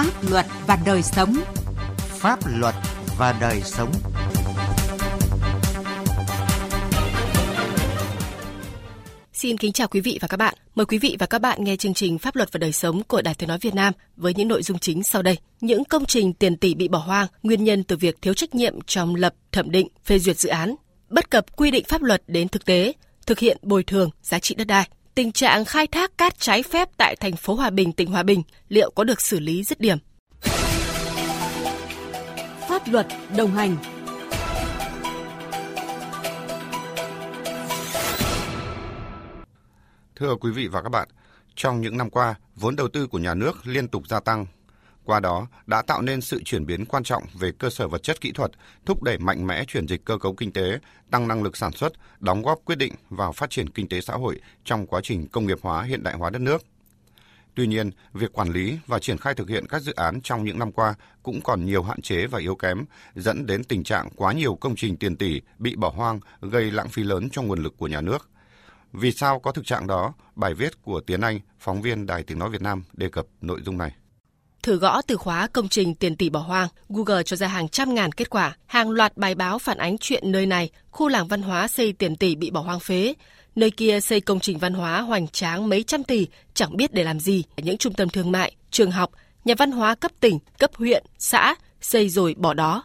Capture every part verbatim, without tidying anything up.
Pháp luật và đời sống. Pháp luật và đời sống. Xin kính chào quý vị và các bạn. Mời quý vị và các bạn nghe chương trình Pháp luật và đời sống của Đài Tiếng nói Việt Nam với những nội dung chính sau đây. Những công trình tiền tỷ bị bỏ hoang, nguyên nhân từ việc thiếu trách nhiệm trong lập, thẩm định, phê duyệt dự án. Bất cập quy định pháp luật đến thực tế, thực hiện bồi thường giá trị đất đai. Tình trạng khai thác cát trái phép tại thành phố Hòa Bình, tỉnh Hòa Bình liệu có được xử lý dứt điểm? Pháp luật đồng hành. Thưa quý vị và các bạn, trong những năm qua, vốn đầu tư của nhà nước liên tục gia tăng. Qua đó, đã tạo nên sự chuyển biến quan trọng về cơ sở vật chất kỹ thuật, thúc đẩy mạnh mẽ chuyển dịch cơ cấu kinh tế, tăng năng lực sản xuất, đóng góp quyết định vào phát triển kinh tế xã hội trong quá trình công nghiệp hóa, hiện đại hóa đất nước. Tuy nhiên, việc quản lý và triển khai thực hiện các dự án trong những năm qua cũng còn nhiều hạn chế và yếu kém, dẫn đến tình trạng quá nhiều công trình tiền tỷ bị bỏ hoang, gây lãng phí lớn trong nguồn lực của nhà nước. Vì sao có thực trạng đó? Bài viết của Tiến Anh, phóng viên Đài Tiếng nói Việt Nam đề cập nội dung này. Thử gõ từ khóa công trình tiền tỷ bỏ hoang, Google cho ra hàng trăm ngàn kết quả, hàng loạt bài báo phản ánh chuyện nơi này, khu làng văn hóa xây tiền tỷ bị bỏ hoang phế, nơi kia xây công trình văn hóa hoành tráng mấy trăm tỷ, chẳng biết để làm gì. Những trung tâm thương mại, trường học, nhà văn hóa cấp tỉnh, cấp huyện, xã, xây rồi bỏ đó.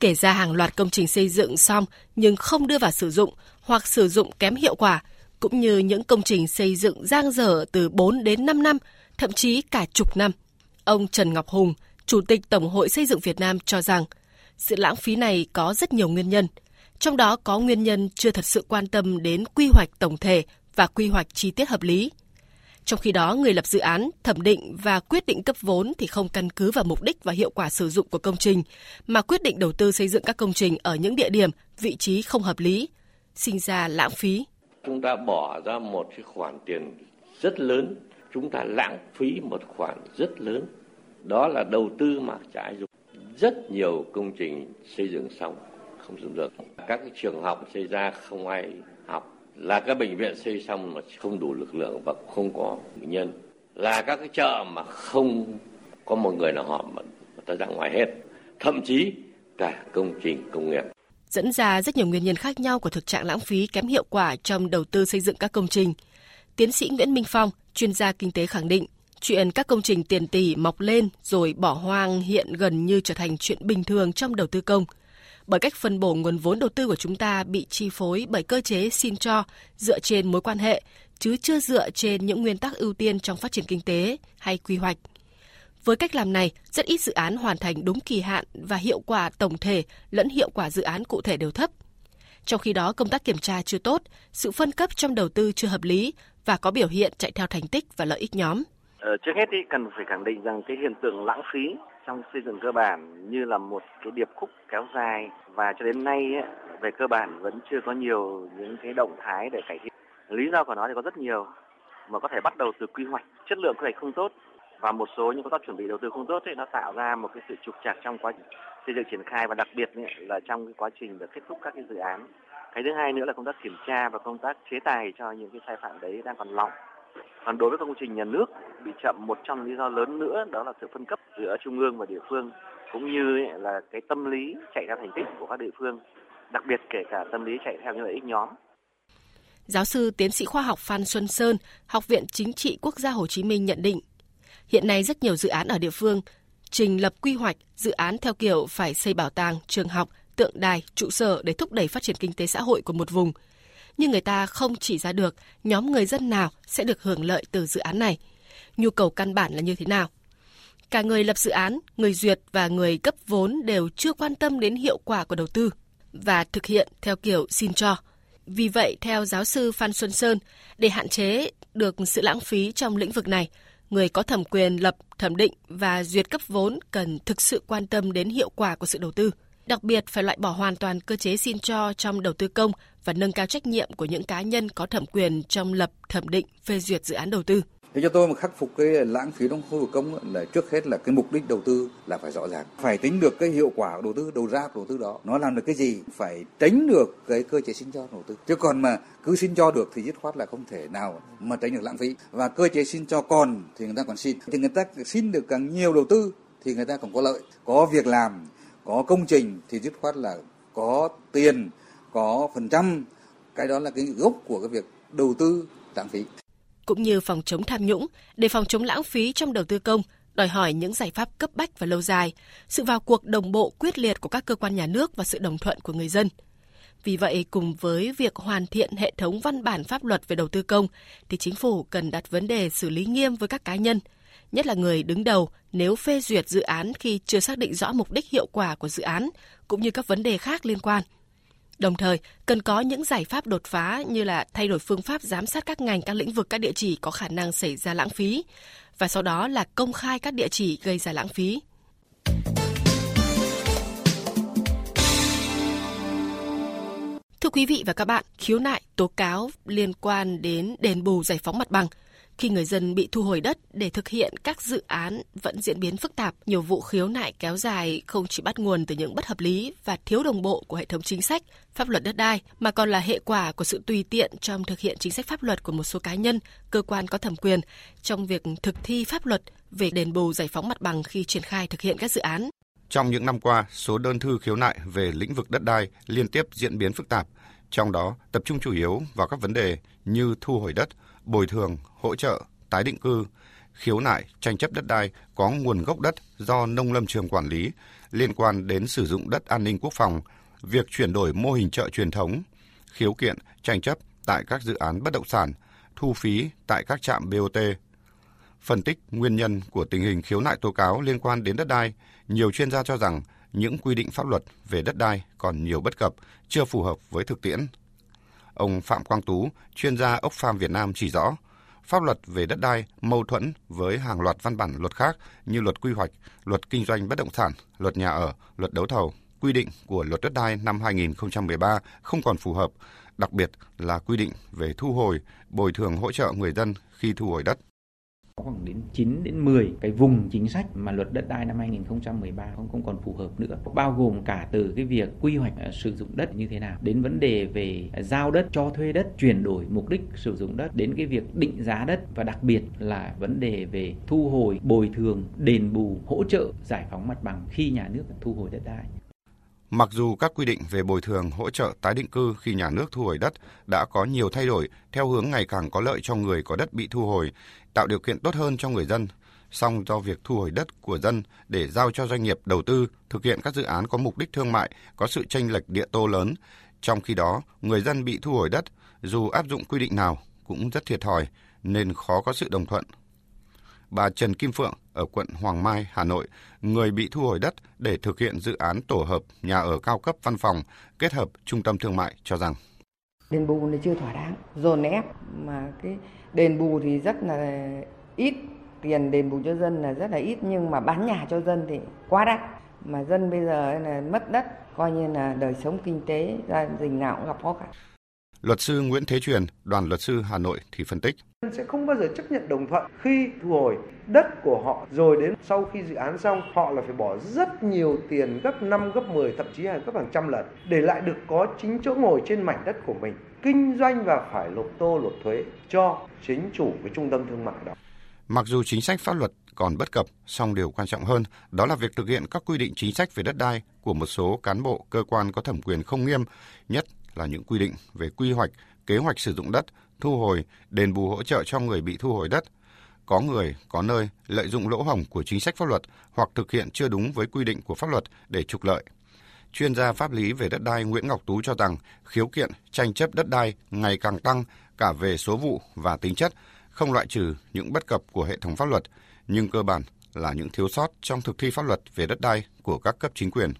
Kể ra hàng loạt công trình xây dựng xong nhưng không đưa vào sử dụng hoặc sử dụng kém hiệu quả, cũng như những công trình xây dựng dang dở từ bốn đến năm năm, thậm chí cả chục năm. Ông Trần Ngọc Hùng, Chủ tịch Tổng hội Xây dựng Việt Nam cho rằng, sự lãng phí này có rất nhiều nguyên nhân. Trong đó có nguyên nhân chưa thật sự quan tâm đến quy hoạch tổng thể và quy hoạch chi tiết hợp lý. Trong khi đó, người lập dự án, thẩm định và quyết định cấp vốn thì không căn cứ vào mục đích và hiệu quả sử dụng của công trình, mà quyết định đầu tư xây dựng các công trình ở những địa điểm, vị trí không hợp lý, sinh ra lãng phí. Chúng ta bỏ ra một cái khoản tiền rất lớn, chúng ta lãng phí một khoản rất lớn. Đó là đầu tư mà chả dùng. Rất nhiều công trình xây dựng xong không dùng được. Các cái trường học xây ra không ai học. Là các bệnh viện xây xong mà không đủ lực lượng và không có nhân. Là các cái chợ mà không có một người nào họp mà ta ra ngoài hết. Thậm chí cả công trình công nghiệp. Dẫn ra rất nhiều nguyên nhân khác nhau của thực trạng lãng phí kém hiệu quả trong đầu tư xây dựng các công trình. Tiến sĩ Nguyễn Minh Phong, chuyên gia kinh tế khẳng định, chuyện các công trình tiền tỷ mọc lên rồi bỏ hoang hiện gần như trở thành chuyện bình thường trong đầu tư công. Bởi cách phân bổ nguồn vốn đầu tư của chúng ta bị chi phối bởi cơ chế xin cho dựa trên mối quan hệ, chứ chưa dựa trên những nguyên tắc ưu tiên trong phát triển kinh tế hay quy hoạch. Với cách làm này, rất ít dự án hoàn thành đúng kỳ hạn và hiệu quả tổng thể lẫn hiệu quả dự án cụ thể đều thấp. Trong khi đó, công tác kiểm tra chưa tốt, sự phân cấp trong đầu tư chưa hợp lý và có biểu hiện chạy theo thành tích và lợi ích nhóm. Ờ, trước hết thì cần phải khẳng định rằng cái hiện tượng lãng phí trong xây dựng cơ bản như là một cái điệp khúc kéo dài và cho đến nay ấy, về cơ bản vẫn chưa có nhiều những cái động thái để cải thiện. Lý do của nó thì có rất nhiều mà có thể bắt đầu từ quy hoạch, chất lượng quy hoạch không tốt và một số những công tác chuẩn bị đầu tư không tốt ấy, nó tạo ra một cái sự trục trặc trong quá trình xây dựng triển khai và đặc biệt là trong cái quá trình được kết thúc các cái dự án. Cái thứ hai nữa là công tác kiểm tra và công tác chế tài cho những cái sai phạm đấy đang còn lỏng. Còn đối với công trình nhà nước bị chậm, một trong lý do lớn nữa đó là sự phân cấp giữa trung ương và địa phương cũng như là cái tâm lý chạy theo thành tích của các địa phương, đặc biệt kể cả tâm lý chạy theo những lợi ích nhóm. Giáo sư tiến sĩ khoa học Phan Xuân Sơn, Học viện Chính trị Quốc gia Hồ Chí Minh nhận định, hiện nay rất nhiều dự án ở địa phương trình lập quy hoạch, dự án theo kiểu phải xây bảo tàng, trường học, tượng đài, trụ sở để thúc đẩy phát triển kinh tế xã hội của một vùng. Nhưng người ta không chỉ ra được nhóm người dân nào sẽ được hưởng lợi từ dự án này, nhu cầu căn bản là như thế nào. Cả người lập dự án, người duyệt và người cấp vốn đều chưa quan tâm đến hiệu quả của đầu tư và thực hiện theo kiểu xin cho. Vì vậy, theo giáo sư Phan Xuân Sơn, để hạn chế được sự lãng phí trong lĩnh vực này, người có thẩm quyền lập, thẩm định và duyệt cấp vốn cần thực sự quan tâm đến hiệu quả của sự đầu tư. Đặc biệt phải loại bỏ hoàn toàn cơ chế xin cho trong đầu tư công và nâng cao trách nhiệm của những cá nhân có thẩm quyền trong lập, thẩm định, phê duyệt dự án đầu tư. Thế cho tôi mà khắc phục cái lãng phí trong khu vực công là trước hết là cái mục đích đầu tư là phải rõ ràng. Phải tính được cái hiệu quả của đầu tư, đầu ra của đầu tư đó, nó làm được cái gì, phải tránh được cái cơ chế xin cho đầu tư. Chứ còn mà cứ xin cho được thì dứt khoát là không thể nào mà tránh được lãng phí. Và cơ chế xin cho còn thì người ta còn xin, thì người ta xin được càng nhiều đầu tư thì người ta cũng có lợi, có việc làm, có công trình thì dứt khoát là có tiền, có phần trăm. Cái đó là cái gốc của cái việc đầu tư lãng phí. Cũng như phòng chống tham nhũng, để phòng chống lãng phí trong đầu tư công đòi hỏi những giải pháp cấp bách và lâu dài, sự vào cuộc đồng bộ quyết liệt của các cơ quan nhà nước và sự đồng thuận của người dân. Vì vậy, cùng với việc hoàn thiện hệ thống văn bản pháp luật về đầu tư công, thì chính phủ cần đặt vấn đề xử lý nghiêm với các cá nhân, nhất là người đứng đầu nếu phê duyệt dự án khi chưa xác định rõ mục đích hiệu quả của dự án, cũng như các vấn đề khác liên quan. Đồng thời, cần có những giải pháp đột phá như là thay đổi phương pháp giám sát các ngành, các lĩnh vực, các địa chỉ có khả năng xảy ra lãng phí, và sau đó là công khai các địa chỉ gây ra lãng phí. Thưa quý vị và các bạn, khiếu nại, tố cáo liên quan đến đền bù giải phóng mặt bằng khi người dân bị thu hồi đất để thực hiện các dự án vẫn diễn biến phức tạp. Nhiều vụ khiếu nại kéo dài không chỉ bắt nguồn từ những bất hợp lý và thiếu đồng bộ của hệ thống chính sách, pháp luật đất đai, mà còn là hệ quả của sự tùy tiện trong thực hiện chính sách pháp luật của một số cá nhân, cơ quan có thẩm quyền trong việc thực thi pháp luật về đền bù giải phóng mặt bằng khi triển khai thực hiện các dự án. Trong những năm qua, số đơn thư khiếu nại về lĩnh vực đất đai liên tiếp diễn biến phức tạp, trong đó tập trung chủ yếu vào các vấn đề như thu hồi đất, bồi thường, hỗ trợ, tái định cư, khiếu nại, tranh chấp đất đai có nguồn gốc đất do nông lâm trường quản lý, liên quan đến sử dụng đất an ninh quốc phòng, việc chuyển đổi mô hình chợ truyền thống, khiếu kiện, tranh chấp tại các dự án bất động sản, thu phí tại các trạm bê o tê. Phân tích nguyên nhân của tình hình khiếu nại tố cáo liên quan đến đất đai, nhiều chuyên gia cho rằng những quy định pháp luật về đất đai còn nhiều bất cập, chưa phù hợp với thực tiễn. Ông Phạm Quang Tú, chuyên gia Oxfam Việt Nam chỉ rõ, pháp luật về đất đai mâu thuẫn với hàng loạt văn bản luật khác như luật quy hoạch, luật kinh doanh bất động sản, luật nhà ở, luật đấu thầu. Quy định của luật đất đai năm hai không một ba không còn phù hợp, đặc biệt là quy định về thu hồi, bồi thường hỗ trợ người dân khi thu hồi đất. Khoảng đến chín đến mười cái vùng chính sách mà luật đất đai năm hai không một ba không, không còn phù hợp nữa, bao gồm cả từ cái việc quy hoạch sử dụng đất như thế nào, đến vấn đề về giao đất, cho thuê đất, chuyển đổi mục đích sử dụng đất, đến cái việc định giá đất, và đặc biệt là vấn đề về thu hồi, bồi thường, đền bù, hỗ trợ giải phóng mặt bằng khi nhà nước thu hồi đất đai. Mặc dù các quy định về bồi thường, hỗ trợ, tái định cư khi nhà nước thu hồi đất đã có nhiều thay đổi theo hướng ngày càng có lợi cho người có đất bị thu hồi, tạo điều kiện tốt hơn cho người dân, song do việc thu hồi đất của dân để giao cho doanh nghiệp đầu tư thực hiện các dự án có mục đích thương mại có sự chênh lệch địa tô lớn, trong khi đó người dân bị thu hồi đất dù áp dụng quy định nào cũng rất thiệt thòi nên khó có sự đồng thuận. Bà Trần Kim Phượng ở quận Hoàng Mai, Hà Nội, người bị thu hồi đất để thực hiện dự án tổ hợp nhà ở cao cấp văn phòng kết hợp trung tâm thương mại cho rằng đền bù này chưa thỏa đáng, dồn ép mà cái đền bù thì rất là ít, tiền đền bù cho dân là rất là ít, nhưng mà bán nhà cho dân thì quá đắt, mà dân bây giờ là mất đất, coi như là đời sống kinh tế gia đình nào cũng gặp khó khăn. Luật sư Nguyễn Thế Truyền, Đoàn Luật sư Hà Nội thì phân tích. Sẽ không bao giờ chấp nhận đồng thuận khi thu hồi đất của họ, rồi đến sau khi dự án xong họ là phải bỏ rất nhiều tiền gấp năm, gấp mười, thậm chí là gấp hàng trăm lần để lại được có chính chỗ ngồi trên mảnh đất của mình, kinh doanh và phải nộp tô nộp thuế cho chính chủ của trung tâm thương mại đó. Mặc dù chính sách pháp luật còn bất cập, song điều quan trọng hơn đó là việc thực hiện các quy định chính sách về đất đai của một số cán bộ, cơ quan có thẩm quyền không nghiêm, nhất là những quy định về quy hoạch, kế hoạch sử dụng đất, thu hồi, đền bù hỗ trợ cho người bị thu hồi đất. Có người, có nơi lợi dụng lỗ hổng của chính sách pháp luật hoặc thực hiện chưa đúng với quy định của pháp luật để trục lợi. Chuyên gia pháp lý về đất đai Nguyễn Ngọc Tú cho rằng khiếu kiện, tranh chấp đất đai ngày càng tăng cả về số vụ và tính chất, không loại trừ những bất cập của hệ thống pháp luật, nhưng cơ bản là những thiếu sót trong thực thi pháp luật về đất đai của các cấp chính quyền.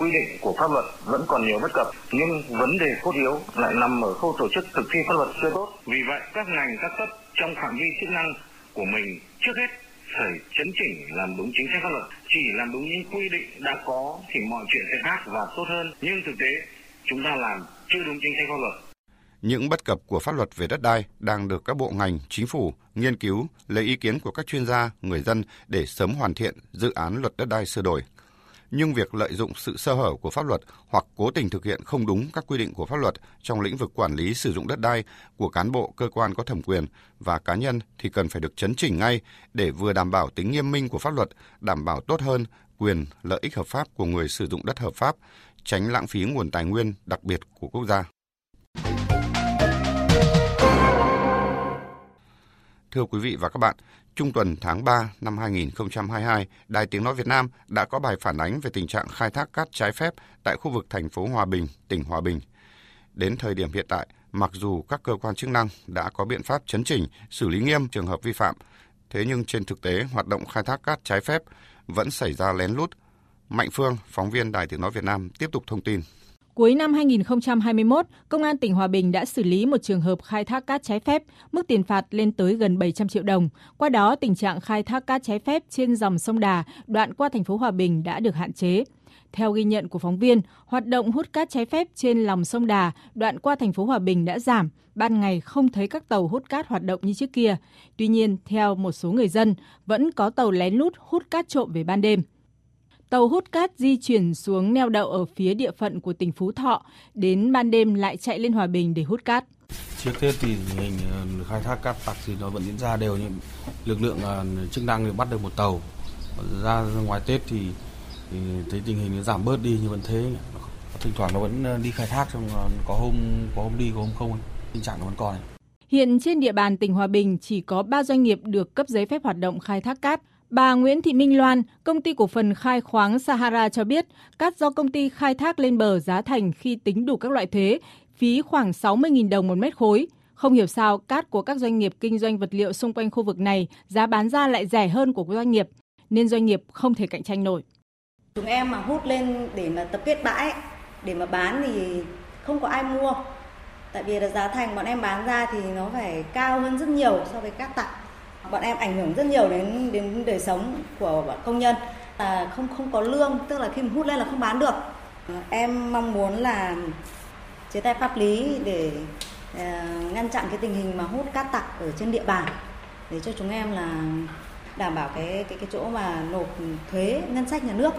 Quy định của pháp luật vẫn còn nhiều bất cập, nhưng vấn đề cốt yếu lại nằm ở khâu tổ chức thực thi pháp luật chưa tốt. Vì vậy, các ngành các cấp trong phạm vi chức năng của mình trước hết phải chấn chỉnh làm đúng chính sách pháp luật. Chỉ làm đúng những quy định đã có thì mọi chuyện sẽ khác và tốt hơn, nhưng thực tế chúng ta làm chưa đúng chính sách pháp luật. Những bất cập của pháp luật về đất đai đang được các bộ ngành, chính phủ nghiên cứu lấy ý kiến của các chuyên gia, người dân để sớm hoàn thiện dự án luật đất đai sửa đổi. nhưng việc lợi dụng sự sơ hở của pháp luật hoặc cố tình thực hiện không đúng các quy định của pháp luật trong lĩnh vực quản lý sử dụng đất đai của cán bộ, cơ quan có thẩm quyền và cá nhân thì cần phải được chấn chỉnh ngay để vừa đảm bảo tính nghiêm minh của pháp luật, đảm bảo tốt hơn quyền lợi ích hợp pháp của người sử dụng đất hợp pháp, tránh lãng phí nguồn tài nguyên đặc biệt của quốc gia. Thưa quý vị và các bạn, trung tuần tháng ba năm hai nghìn không trăm hai mươi hai, Đài Tiếng Nói Việt Nam đã có bài phản ánh về tình trạng khai thác cát trái phép tại khu vực thành phố Hòa Bình, tỉnh Hòa Bình. Đến thời điểm hiện tại, mặc dù các cơ quan chức năng đã có biện pháp chấn chỉnh, xử lý nghiêm trường hợp vi phạm, thế nhưng trên thực tế hoạt động khai thác cát trái phép vẫn xảy ra lén lút. Mạnh Phương, phóng viên Đài Tiếng Nói Việt Nam tiếp tục thông tin. Cuối năm hai nghìn không trăm hai mươi mốt, Công an tỉnh Hòa Bình đã xử lý một trường hợp khai thác cát trái phép, mức tiền phạt lên tới gần bảy trăm triệu đồng. Qua đó, tình trạng khai thác cát trái phép trên dòng sông Đà, đoạn qua thành phố Hòa Bình đã được hạn chế. Theo ghi nhận của phóng viên, hoạt động hút cát trái phép trên lòng sông Đà, đoạn qua thành phố Hòa Bình đã giảm, ban ngày không thấy các tàu hút cát hoạt động như trước kia. Tuy nhiên, theo một số người dân, vẫn có tàu lén lút hút cát trộm về ban đêm. Tàu hút cát di chuyển xuống neo đậu ở phía địa phận của tỉnh Phú Thọ, đến ban đêm lại chạy lên Hòa Bình để hút cát. Trước Tết thì hình khai thác cát tặc thì nó vẫn diễn ra đều, nhưng lực lượng chức năng thì bắt được một tàu. Ra ngoài Tết thì, thì thấy tình hình nó giảm bớt đi, nhưng vẫn thế, thỉnh thoảng nó vẫn đi khai thác, xong có hôm có hôm đi có hôm không, tình trạng nó vẫn còn. Hiện trên địa bàn tỉnh Hòa Bình chỉ có ba doanh nghiệp được cấp giấy phép hoạt động khai thác cát. Bà Nguyễn Thị Minh Loan, Công ty Cổ phần Khai khoáng Sahara cho biết, cát do công ty khai thác lên bờ giá thành khi tính đủ các loại thuế, phí khoảng sáu mươi nghìn đồng một mét khối. Không hiểu sao, cát của các doanh nghiệp kinh doanh vật liệu xung quanh khu vực này giá bán ra lại rẻ hơn của doanh nghiệp, nên doanh nghiệp không thể cạnh tranh nổi. Chúng em mà hút lên để mà tập kết bãi, để mà bán thì không có ai mua. Tại vì là giá thành bọn em bán ra thì nó phải cao hơn rất nhiều so với cát tặng. Bọn em ảnh hưởng rất nhiều đến đến đời sống của bọn công nhân, là không không có lương, tức là khi mà hút lên là không bán được. Em mong muốn là chế tài pháp lý để uh, ngăn chặn cái tình hình mà hút cát tặc ở trên địa bàn, để cho chúng em là đảm bảo cái cái cái chỗ mà nộp thuế ngân sách nhà nước.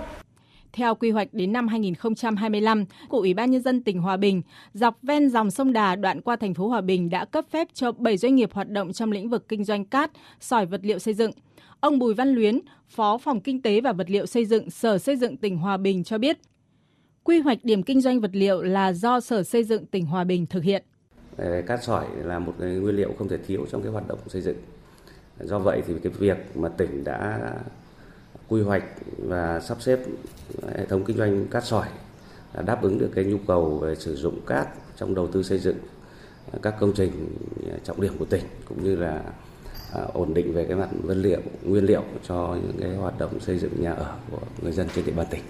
Theo quy hoạch đến năm hai nghìn không trăm hai mươi lăm của Ủy ban Nhân dân tỉnh Hòa Bình, dọc ven dòng sông Đà đoạn qua thành phố Hòa Bình đã cấp phép cho bảy doanh nghiệp hoạt động trong lĩnh vực kinh doanh cát, sỏi vật liệu xây dựng. Ông Bùi Văn Luyến, Phó Phòng Kinh tế và Vật liệu xây dựng Sở Xây dựng tỉnh Hòa Bình cho biết, quy hoạch điểm kinh doanh vật liệu là do Sở Xây dựng tỉnh Hòa Bình thực hiện. Cát sỏi là một nguyên liệu không thể thiếu trong cái hoạt động xây dựng. Do vậy thì cái việc mà tỉnh đã quy hoạch và sắp xếp hệ thống kinh doanh cát sỏi đáp ứng được cái nhu cầu về sử dụng cát trong đầu tư xây dựng các công trình trọng điểm của tỉnh, cũng như là ổn định về cái mặt vật liệu, nguyên liệu cho những cái hoạt động xây dựng nhà ở của người dân trên địa bàn tỉnh.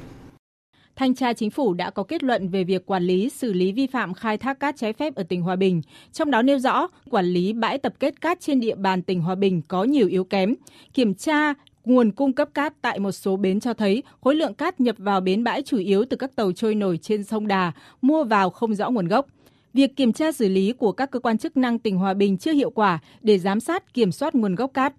Thanh tra Chính phủ đã có kết luận về việc quản lý, xử lý vi phạm khai thác cát trái phép ở tỉnh Hòa Bình. Trong đó nêu rõ, quản lý bãi tập kết cát trên địa bàn tỉnh Hòa Bình có nhiều yếu kém, kiểm tra nguồn cung cấp cát tại một số bến cho thấy khối lượng cát nhập vào bến bãi chủ yếu từ các tàu trôi nổi trên sông Đà, mua vào không rõ nguồn gốc. Việc kiểm tra xử lý của các cơ quan chức năng tỉnh Hòa Bình chưa hiệu quả để giám sát, kiểm soát nguồn gốc cát.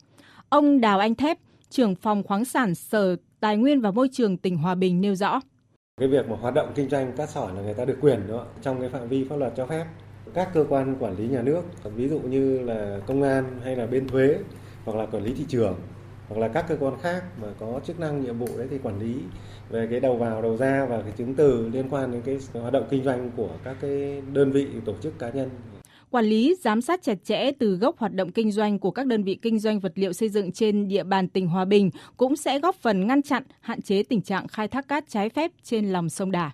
Ông Đào Anh Thép, trưởng phòng khoáng sản Sở Tài nguyên và Môi trường tỉnh Hòa Bình nêu rõ. Cái việc mà hoạt động kinh doanh cát sỏi là người ta được quyền đó, trong cái phạm vi pháp luật cho phép. Các cơ quan quản lý nhà nước, ví dụ như là công an hay là bên thuế hoặc là quản lý thị trường, hoặc là các cơ quan khác mà có chức năng nhiệm vụ đấy thì quản lý về cái đầu vào, đầu ra và cái chứng từ liên quan đến cái hoạt động kinh doanh của các cái đơn vị, tổ chức, cá nhân. Quản lý, giám sát chặt chẽ từ gốc hoạt động kinh doanh của các đơn vị kinh doanh vật liệu xây dựng trên địa bàn tỉnh Hòa Bình cũng sẽ góp phần ngăn chặn, hạn chế tình trạng khai thác cát trái phép trên lòng sông Đà.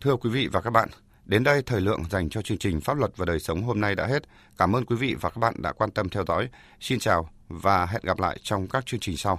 Thưa quý vị và các bạn, đến đây thời lượng dành cho chương trình Pháp luật và đời sống hôm nay đã hết. Cảm ơn quý vị và các bạn đã quan tâm theo dõi. Xin chào và hẹn gặp lại trong các chương trình sau.